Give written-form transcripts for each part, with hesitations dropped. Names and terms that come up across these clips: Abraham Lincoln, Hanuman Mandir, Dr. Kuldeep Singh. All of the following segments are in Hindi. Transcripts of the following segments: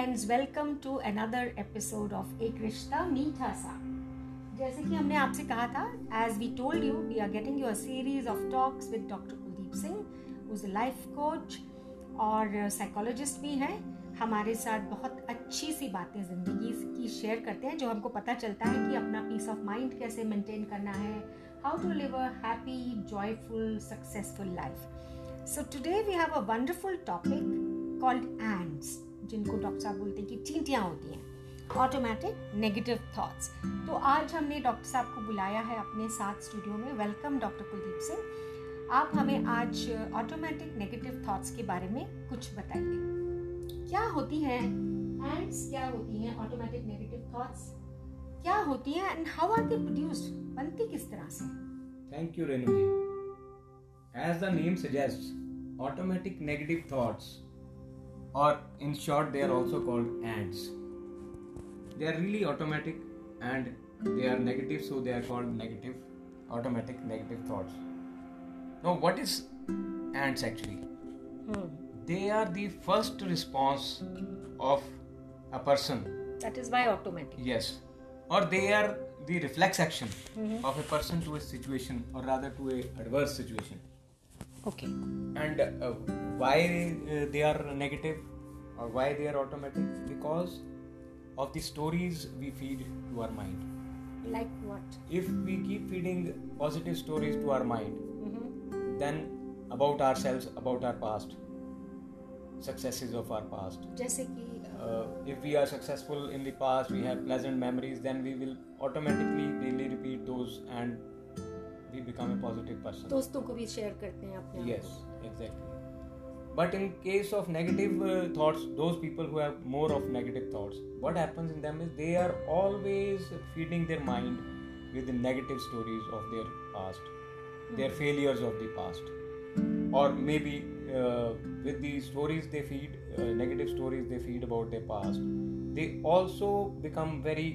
Friends, welcome to another episode of एक रिश्ता मीठा सा। जैसे कि हमने आपसे कहा था, as we told you, we are getting your series of talks with doctor Kuldeep Singh, who's life coach और साइकोलॉजिस्ट भी हैं। हमारे साथ बहुत अच्छी सी बातें ज़िंदगी की शेयर करते हैं, जो हमको पता चलता है कि अपना पीस ऑफ माइंड कैसे मेंटेन करना है, how to live a happy joyful successful life. So today we have a wonderful topic called ends, जिनको डॉक्टर साहब बोलते हैं कि चींटियाँ होती हैं, ऑटोमेटिक नेगेटिव थॉट्स। तो आज हमने डॉक्टर साहब को बुलाया है अपने साथ स्टूडियो में। वेलकम डॉक्टर कुलदीप सिंह, आप हमें आज ऑटोमेटिक नेगेटिव थॉट्स के बारे में कुछ बताएंगे। क्या होती हैं एंड्स, क्या होती हैं ऑटोमेटिक नेगेटिव थॉट्स, क्या होती हैं and how are they produced, बनती किस तरह से? Thank you Renu ji. As the name suggests, automatic negative thoughts और in short they are also called ANTs, they are really automatic and they are negative, so they are called negative, automatic negative thoughts. Now what is ants actually? They are the first response of a person. That is why automatic. Yes. Or they are the reflex action of a person to a situation, or rather to a adverse situation. Okay. And why they are negative or why they are automatic? Because of the stories we feed to our mind. Like what? If we keep feeding positive stories to our mind, then about ourselves, about our past, successes of our past. Jaise ki, if we are successful in the past, we have pleasant memories, then we will automatically daily repeat those and we become a positive person. दोस्तों को भी share करते हैं अपने आप को. Yes, exactly. But in case of negative thoughts, those people who have more of negative thoughts, what happens in them is they are always feeding their mind with the negative stories of their past, their failures of the past, or maybe with the stories they feed, negative stories they feed about their past, they also become very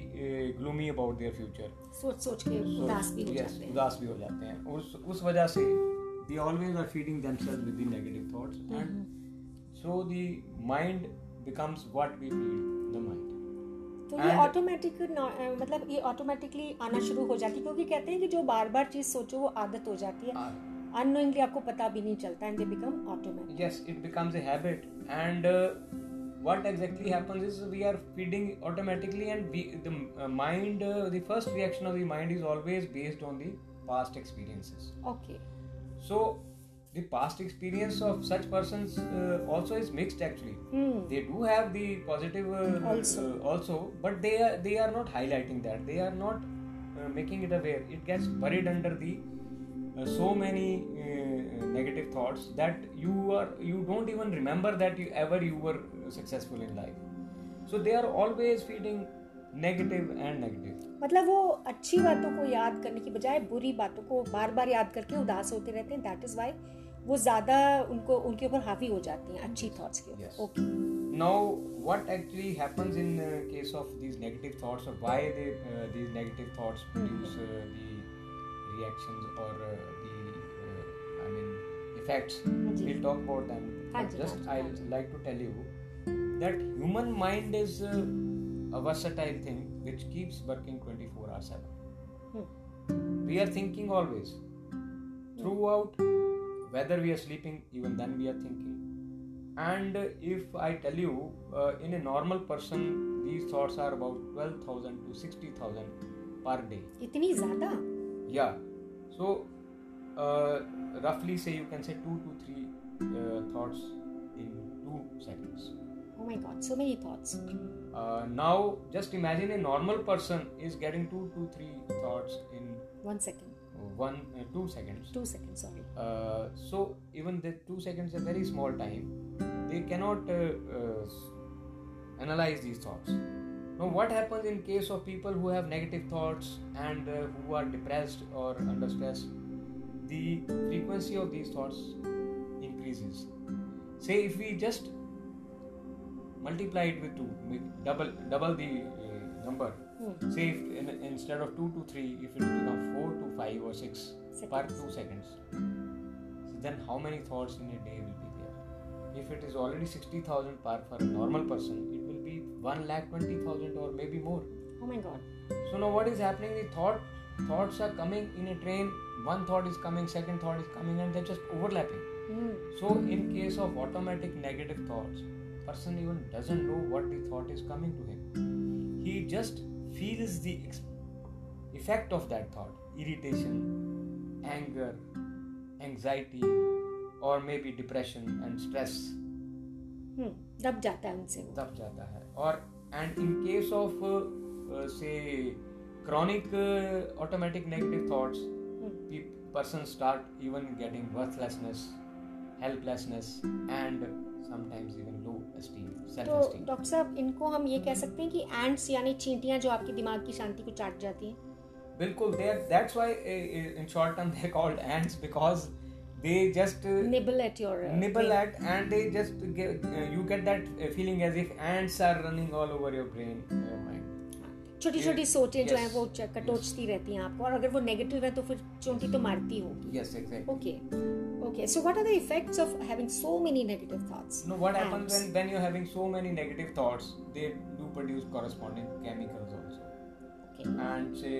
gloomy about their future. सोच के उदास भी हो जाते हैं. उदास भी हो जाते हैं. उस वजह से they always are feeding themselves with the negative thoughts, and so the mind becomes what we feed the mind. तो ये automatic, मतलब ये automatically आना शुरू हो जाती है, क्योंकि कहते हैं कि जो बार बार चीज़ सोचो वो आदत हो जाती है, unknowingly आपको पता भी नहीं चलता, and they become automatic. Yes, it becomes a habit, and what exactly happens is we are feeding automatically, and the mind, the first reaction of the mind is always based on the past experiences. Okay. So, the past experience of such persons also is mixed actually. They do have the positive also, but they are not highlighting that. They are not making it aware. It gets buried under the so many negative thoughts that you don't even remember that you were successful in life. So they are always feeding negative and negative. मतलब वो अच्छी बातों को याद करने की बजाय बुरी बातों को बार बार याद करके उदास होते रहते हैं. That is why वो ज़्यादा उनको उनके ऊपर हावी हो जाती हैं अच्छी thoughts के ऊपर. Okay. Now what actually happens in case of these negative thoughts, or why these negative thoughts produce the reactions or the effects? We'll talk about them. Just I like to tell you that human mind is a versatile thing which keeps working 24/7. We are thinking always, throughout, whether we are sleeping, even then we are thinking. And if I tell you, in a normal person, these thoughts are about 12,000 to 60,000 per day. Itni zyada? Yeah. So, roughly say you can say 2 to 3 thoughts in 2 seconds. Oh my God, so many thoughts. Now, just imagine a normal person is getting 2 to 3 thoughts in 1 second. 2 seconds. 2 seconds, sorry. So, even the 2 seconds is a very small time. They cannot analyze these thoughts. Now, what happens in case of people who have negative thoughts and who are depressed or under stress? The frequency of these thoughts increases. Say if we just multiply it with 2, double the number. Say if instead of 2 to 3, if it will become 4 to 5 or 6 seconds per 2 seconds, so then how many thoughts in a day will be there? If it is already 60,000 per for a normal person, it will be 1,20,000 or maybe more. Oh my God. So now what is happening? The thoughts are coming in a train. One thought is coming, second thought is coming, and they're just overlapping. So in case of automatic negative thoughts, person even doesn't know what the thought is coming to him. He just feels the effect of that thought. Irritation, anger, anxiety, or maybe depression and stress. दब जाता है उनसे, दब जाता है. और and in case of say chronic automatic negative thoughts, the person start even getting worthlessness, helplessness, and sometimes even low esteem, self-esteem. तो डॉक्टर साहब, इनको हम ये कह सकते हैं कि ants यानी चींटियाँ जो आपके दिमाग की शांति को चाट जाती हैं. बिल्कुल. That's why in short term they're called ants, because they just nibble at your nibble brain. At and they just get, you get that feeling as if ants are running all over your brain, your mind. छोटी छोटी सोचें जो हैं वो कटोचती रहती हैं आपको, और अगर वो नेगेटिव है तो फिर चोटी तो मारती होगी. Yes, exactly. Okay. So what are the effects of having so many negative thoughts? No, what happens when you're having so many negative thoughts? They do produce corresponding chemicals also. Okay. And say,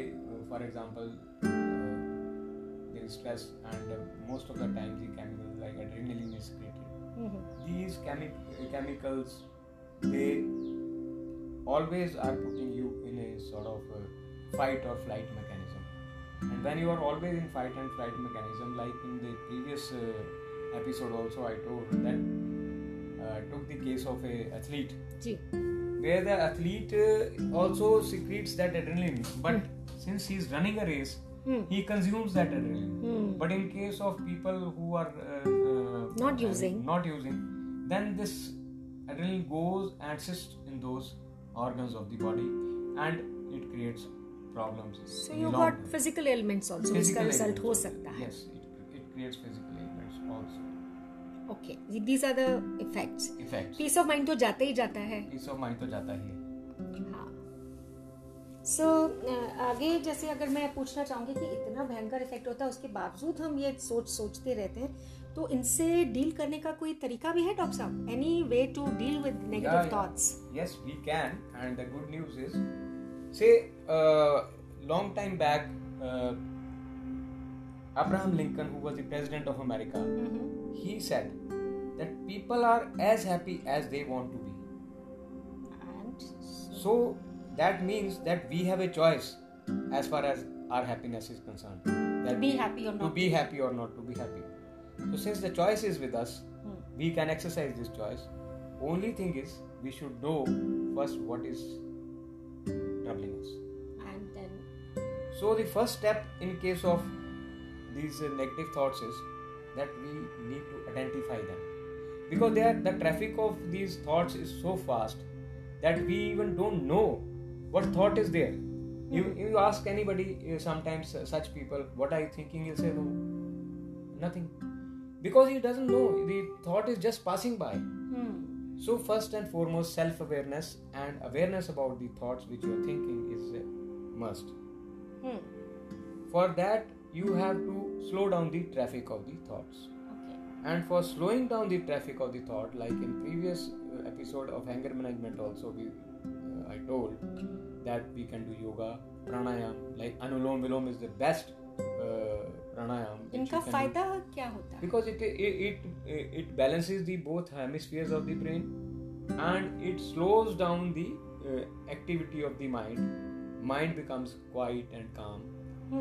for example, there is stress, and most of the time the chemicals like adrenaline is created. These chemicals, they always are putting you in a sort of a fight or flight mechanism. And when you are always in fight and flight mechanism, like in the previous episode also I told that took the case of a athlete. Where the athlete also secretes that adrenaline, but since he is running a race, he consumes that adrenaline. But in case of people who are not using, then this adrenaline goes and sits in those organs of the body, and it creates problems. So you got physical ailments also. Physical ailments. Result ho sakta hai. Yes, it creates physical ailments also. Okay, these are the effects. Peace of mind तो जाता ही जाता है. हाँ. So आगे जैसे अगर मैं पूछना चाहूँगी कि इतना भयंकर इफेक्ट होता है, उसके बावजूद हम ये सोचते रहते हैं, तो इनसे डील करने का कोई तरीका भी है डॉक्टर साहब? Any way to deal with negative thoughts? Yes, we can. And the good news is, say long time back, Abraham Lincoln, who was the president of America, he said that people are as happy as they want to be. And so that means that we have a choice as far as our happiness is concerned. That be happy or not. To be happy or not to be happy. So since the choice is with us, we can exercise this choice. Only thing is, we should know first what is troubling us. And then? So the first step in case of these negative thoughts is that we need to identify them, because the traffic of these thoughts is so fast that we even don't know what thought is there. You ask anybody, sometimes such people, what are you thinking? He'll say, no, nothing, because he doesn't know. The thought is just passing by. So first and foremost, self-awareness and awareness about the thoughts which you are thinking is a must. For that, you have to slow down the traffic of the thoughts. Okay. And for slowing down the traffic of the thought, like in previous episode of anger management also, I told that we can do yoga, pranayam, like anulom vilom is the best pranayam. Inka fayda kya hota? Because it balances the both hemispheres of the brain, and it slows down the activity of the mind. Mind becomes quiet and calm.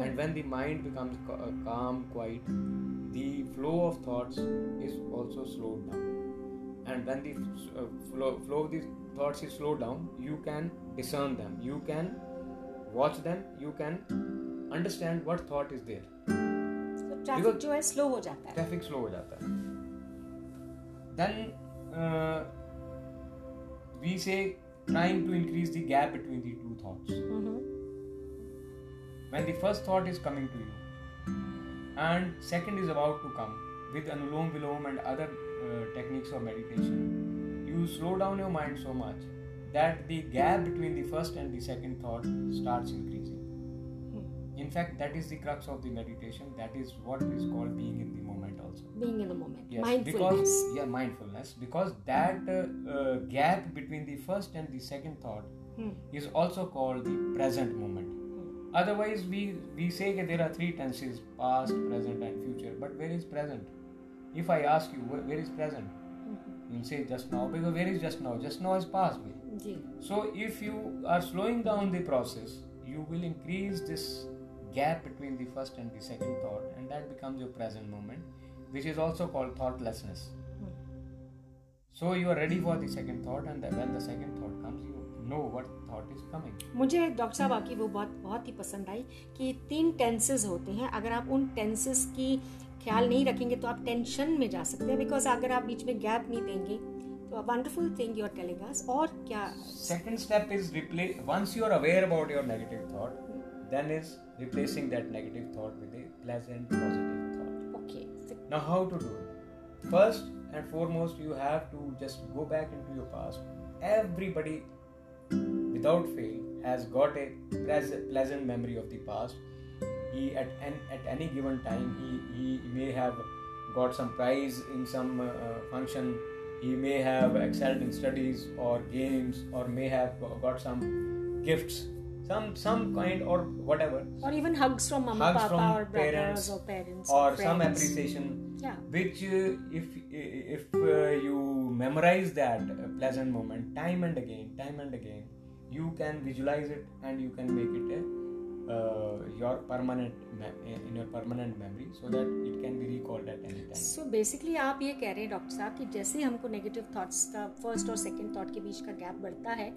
And when the mind becomes calm, quiet, the flow of thoughts is also slowed down. And when the flow of the thoughts is slowed down, you can discern them, you can watch them, you can understand what thought is there. So traffic जो है slow हो जाता है. Then we say trying to increase the gap between the two thoughts. When the first thought is coming to you and second is about to come, with anulom vilom and other techniques of meditation, you slow down your mind so much that the gap between the first and the second thought starts increasing. In fact, that is the crux of the meditation. That is what is called being in the moment also. being in the moment. Yes, mindfulness. Because that gap between the first and the second thought is also called the present moment. Otherwise, we say that there are three tenses, past, present and future. But where is present? If I ask you, where is present? You say just now, because where is just now? Just now is past. So if you are slowing down the process, you will increase this gap between the first and the second thought, and that becomes your present moment, which is also called thoughtlessness. So you are ready for the second thought, and when the second thought comes, you know what thought is coming. मुझे डॉक्टर साहब आपकी वो बात बहुत ही पसंद आई कि 3 टेंसेस होते हैं. अगर आप उन टेंसेस की ख्याल नहीं रखेंगे तो आप टेंशन में जा सकते हैं, बिकॉज अगर आप बीच में गैप नहीं देंगे तो wonderful thing you are telling us. और क्या second step is replace, once you are aware about your negative thought, then is replacing that negative thought with a pleasant positive thought. Okay. Now how to do it? First and foremost, you have to just go back into your past. Everybody without fail has got a pleasant memory of the past. He at any given time, he may have got some prize in some function. He may have excelled in studies or games, or may have got some gifts, some kind or whatever, or even hugs from mama, hugs papa, from or brothers or parents or some appreciation, which if you memorize that pleasant moment time and again, you can visualize it and you can make it your permanent memory, so that it can be recalled at any time. So basically आप ये कह रहे हैं डॉक्टर साहब कि जैसे हमको नेगेटिव थॉट्स का फर्स्ट और सेकंड थॉट के बीच का गैप बढ़ता है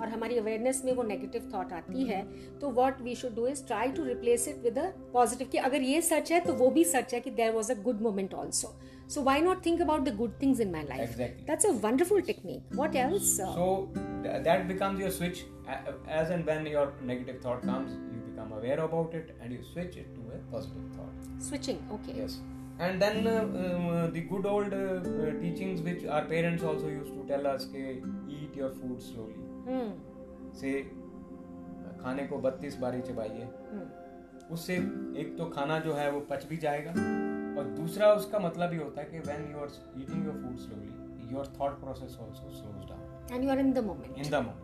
और हमारी अवेयरनेस में वो नेगेटिव थॉट आती है, तो what we should do is try to replace it with a positive. कि अगर ये सच है तो वो भी सच है कि there was a good moment also, so why not think about the good things in my life. That's a wonderful technique. What else? So that becomes your switch. As and when your negative thought comes, become aware about it and you switch it to a positive thought. Switching, okay. Yes. And then the good old teachings which our parents also used to tell us, ke, eat your food slowly. Say, खाने को 32 बारी चबाइए. उससे एक तो खाना जो है वो पच भी जाएगा, और दूसरा उसका मतलब ये होता है कि when you are eating your food slowly, your thought process also slows down. And you are in the moment.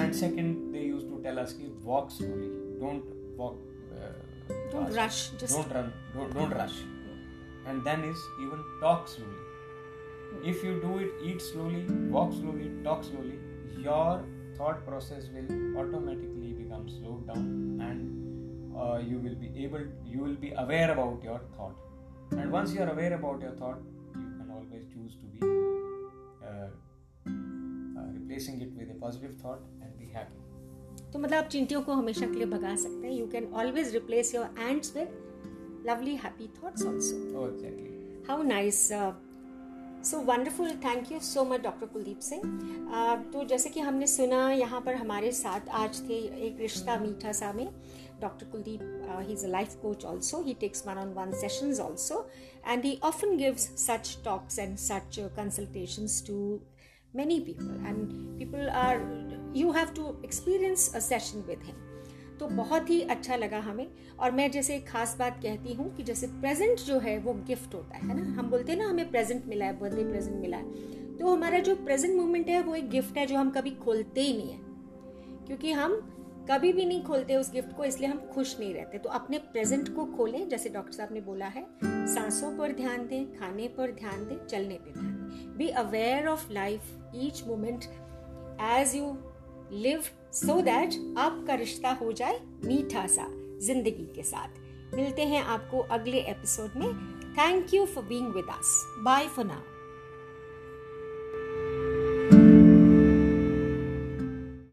And second, they used to tell us, ki, walk slowly. Don't walk don't rush, just don't run, don't rush. And then is even talk slowly. If you do it, eat slowly, walk slowly, talk slowly, your thought process will automatically become slowed down, and you will be aware about your thought. And once you are aware about your thought, you can always choose to be replacing it with a positive thought and be happy. तो मतलब आप चिंटियों को हमेशा के लिए भगा सकते हैं. You can always replace your ANTs with lovely happy thoughts also. Exactly. How nice. So wonderful. Thank you so much doctor Kuldeep Singh. तो जैसे कि हमने सुना, यहाँ पर हमारे साथ आज थे एक रिश्ता मीठा सा में doctor Kuldeep. He is a life coach also. He takes 1-on-1 sessions also, and he often gives such talks and such consultations to many people, and you have to experience a session with him. तो बहुत ही अच्छा लगा हमें. और मैं जैसे एक खास बात कहती हूँ कि जैसे प्रेजेंट जो है वो गिफ्ट होता है ना. हम बोलते हैं ना हमें प्रेजेंट मिला है, बर्थडे प्रेजेंट मिला है, तो हमारा जो प्रेजेंट मोमेंट है वो एक गिफ्ट है जो हम कभी खोलते ही नहीं है, क्योंकि हम कभी भी नहीं खोलते उस गिफ्ट को, इसलिए हम खुश नहीं रहते. तो अपने प्रेजेंट को खोलें, जैसे डॉक्टर साहब ने बोला है. सांसों पर ध्यान दें, खाने पर ध्यान दें, चलने पर ध्यान दें. Be aware of life, each moment as you live, so that आपका रिश्ता हो जाए मीठा सा जिंदगी के साथ. मिलते हैं आपको अगले एपिसोड में. Thank you for being with us. Bye for now.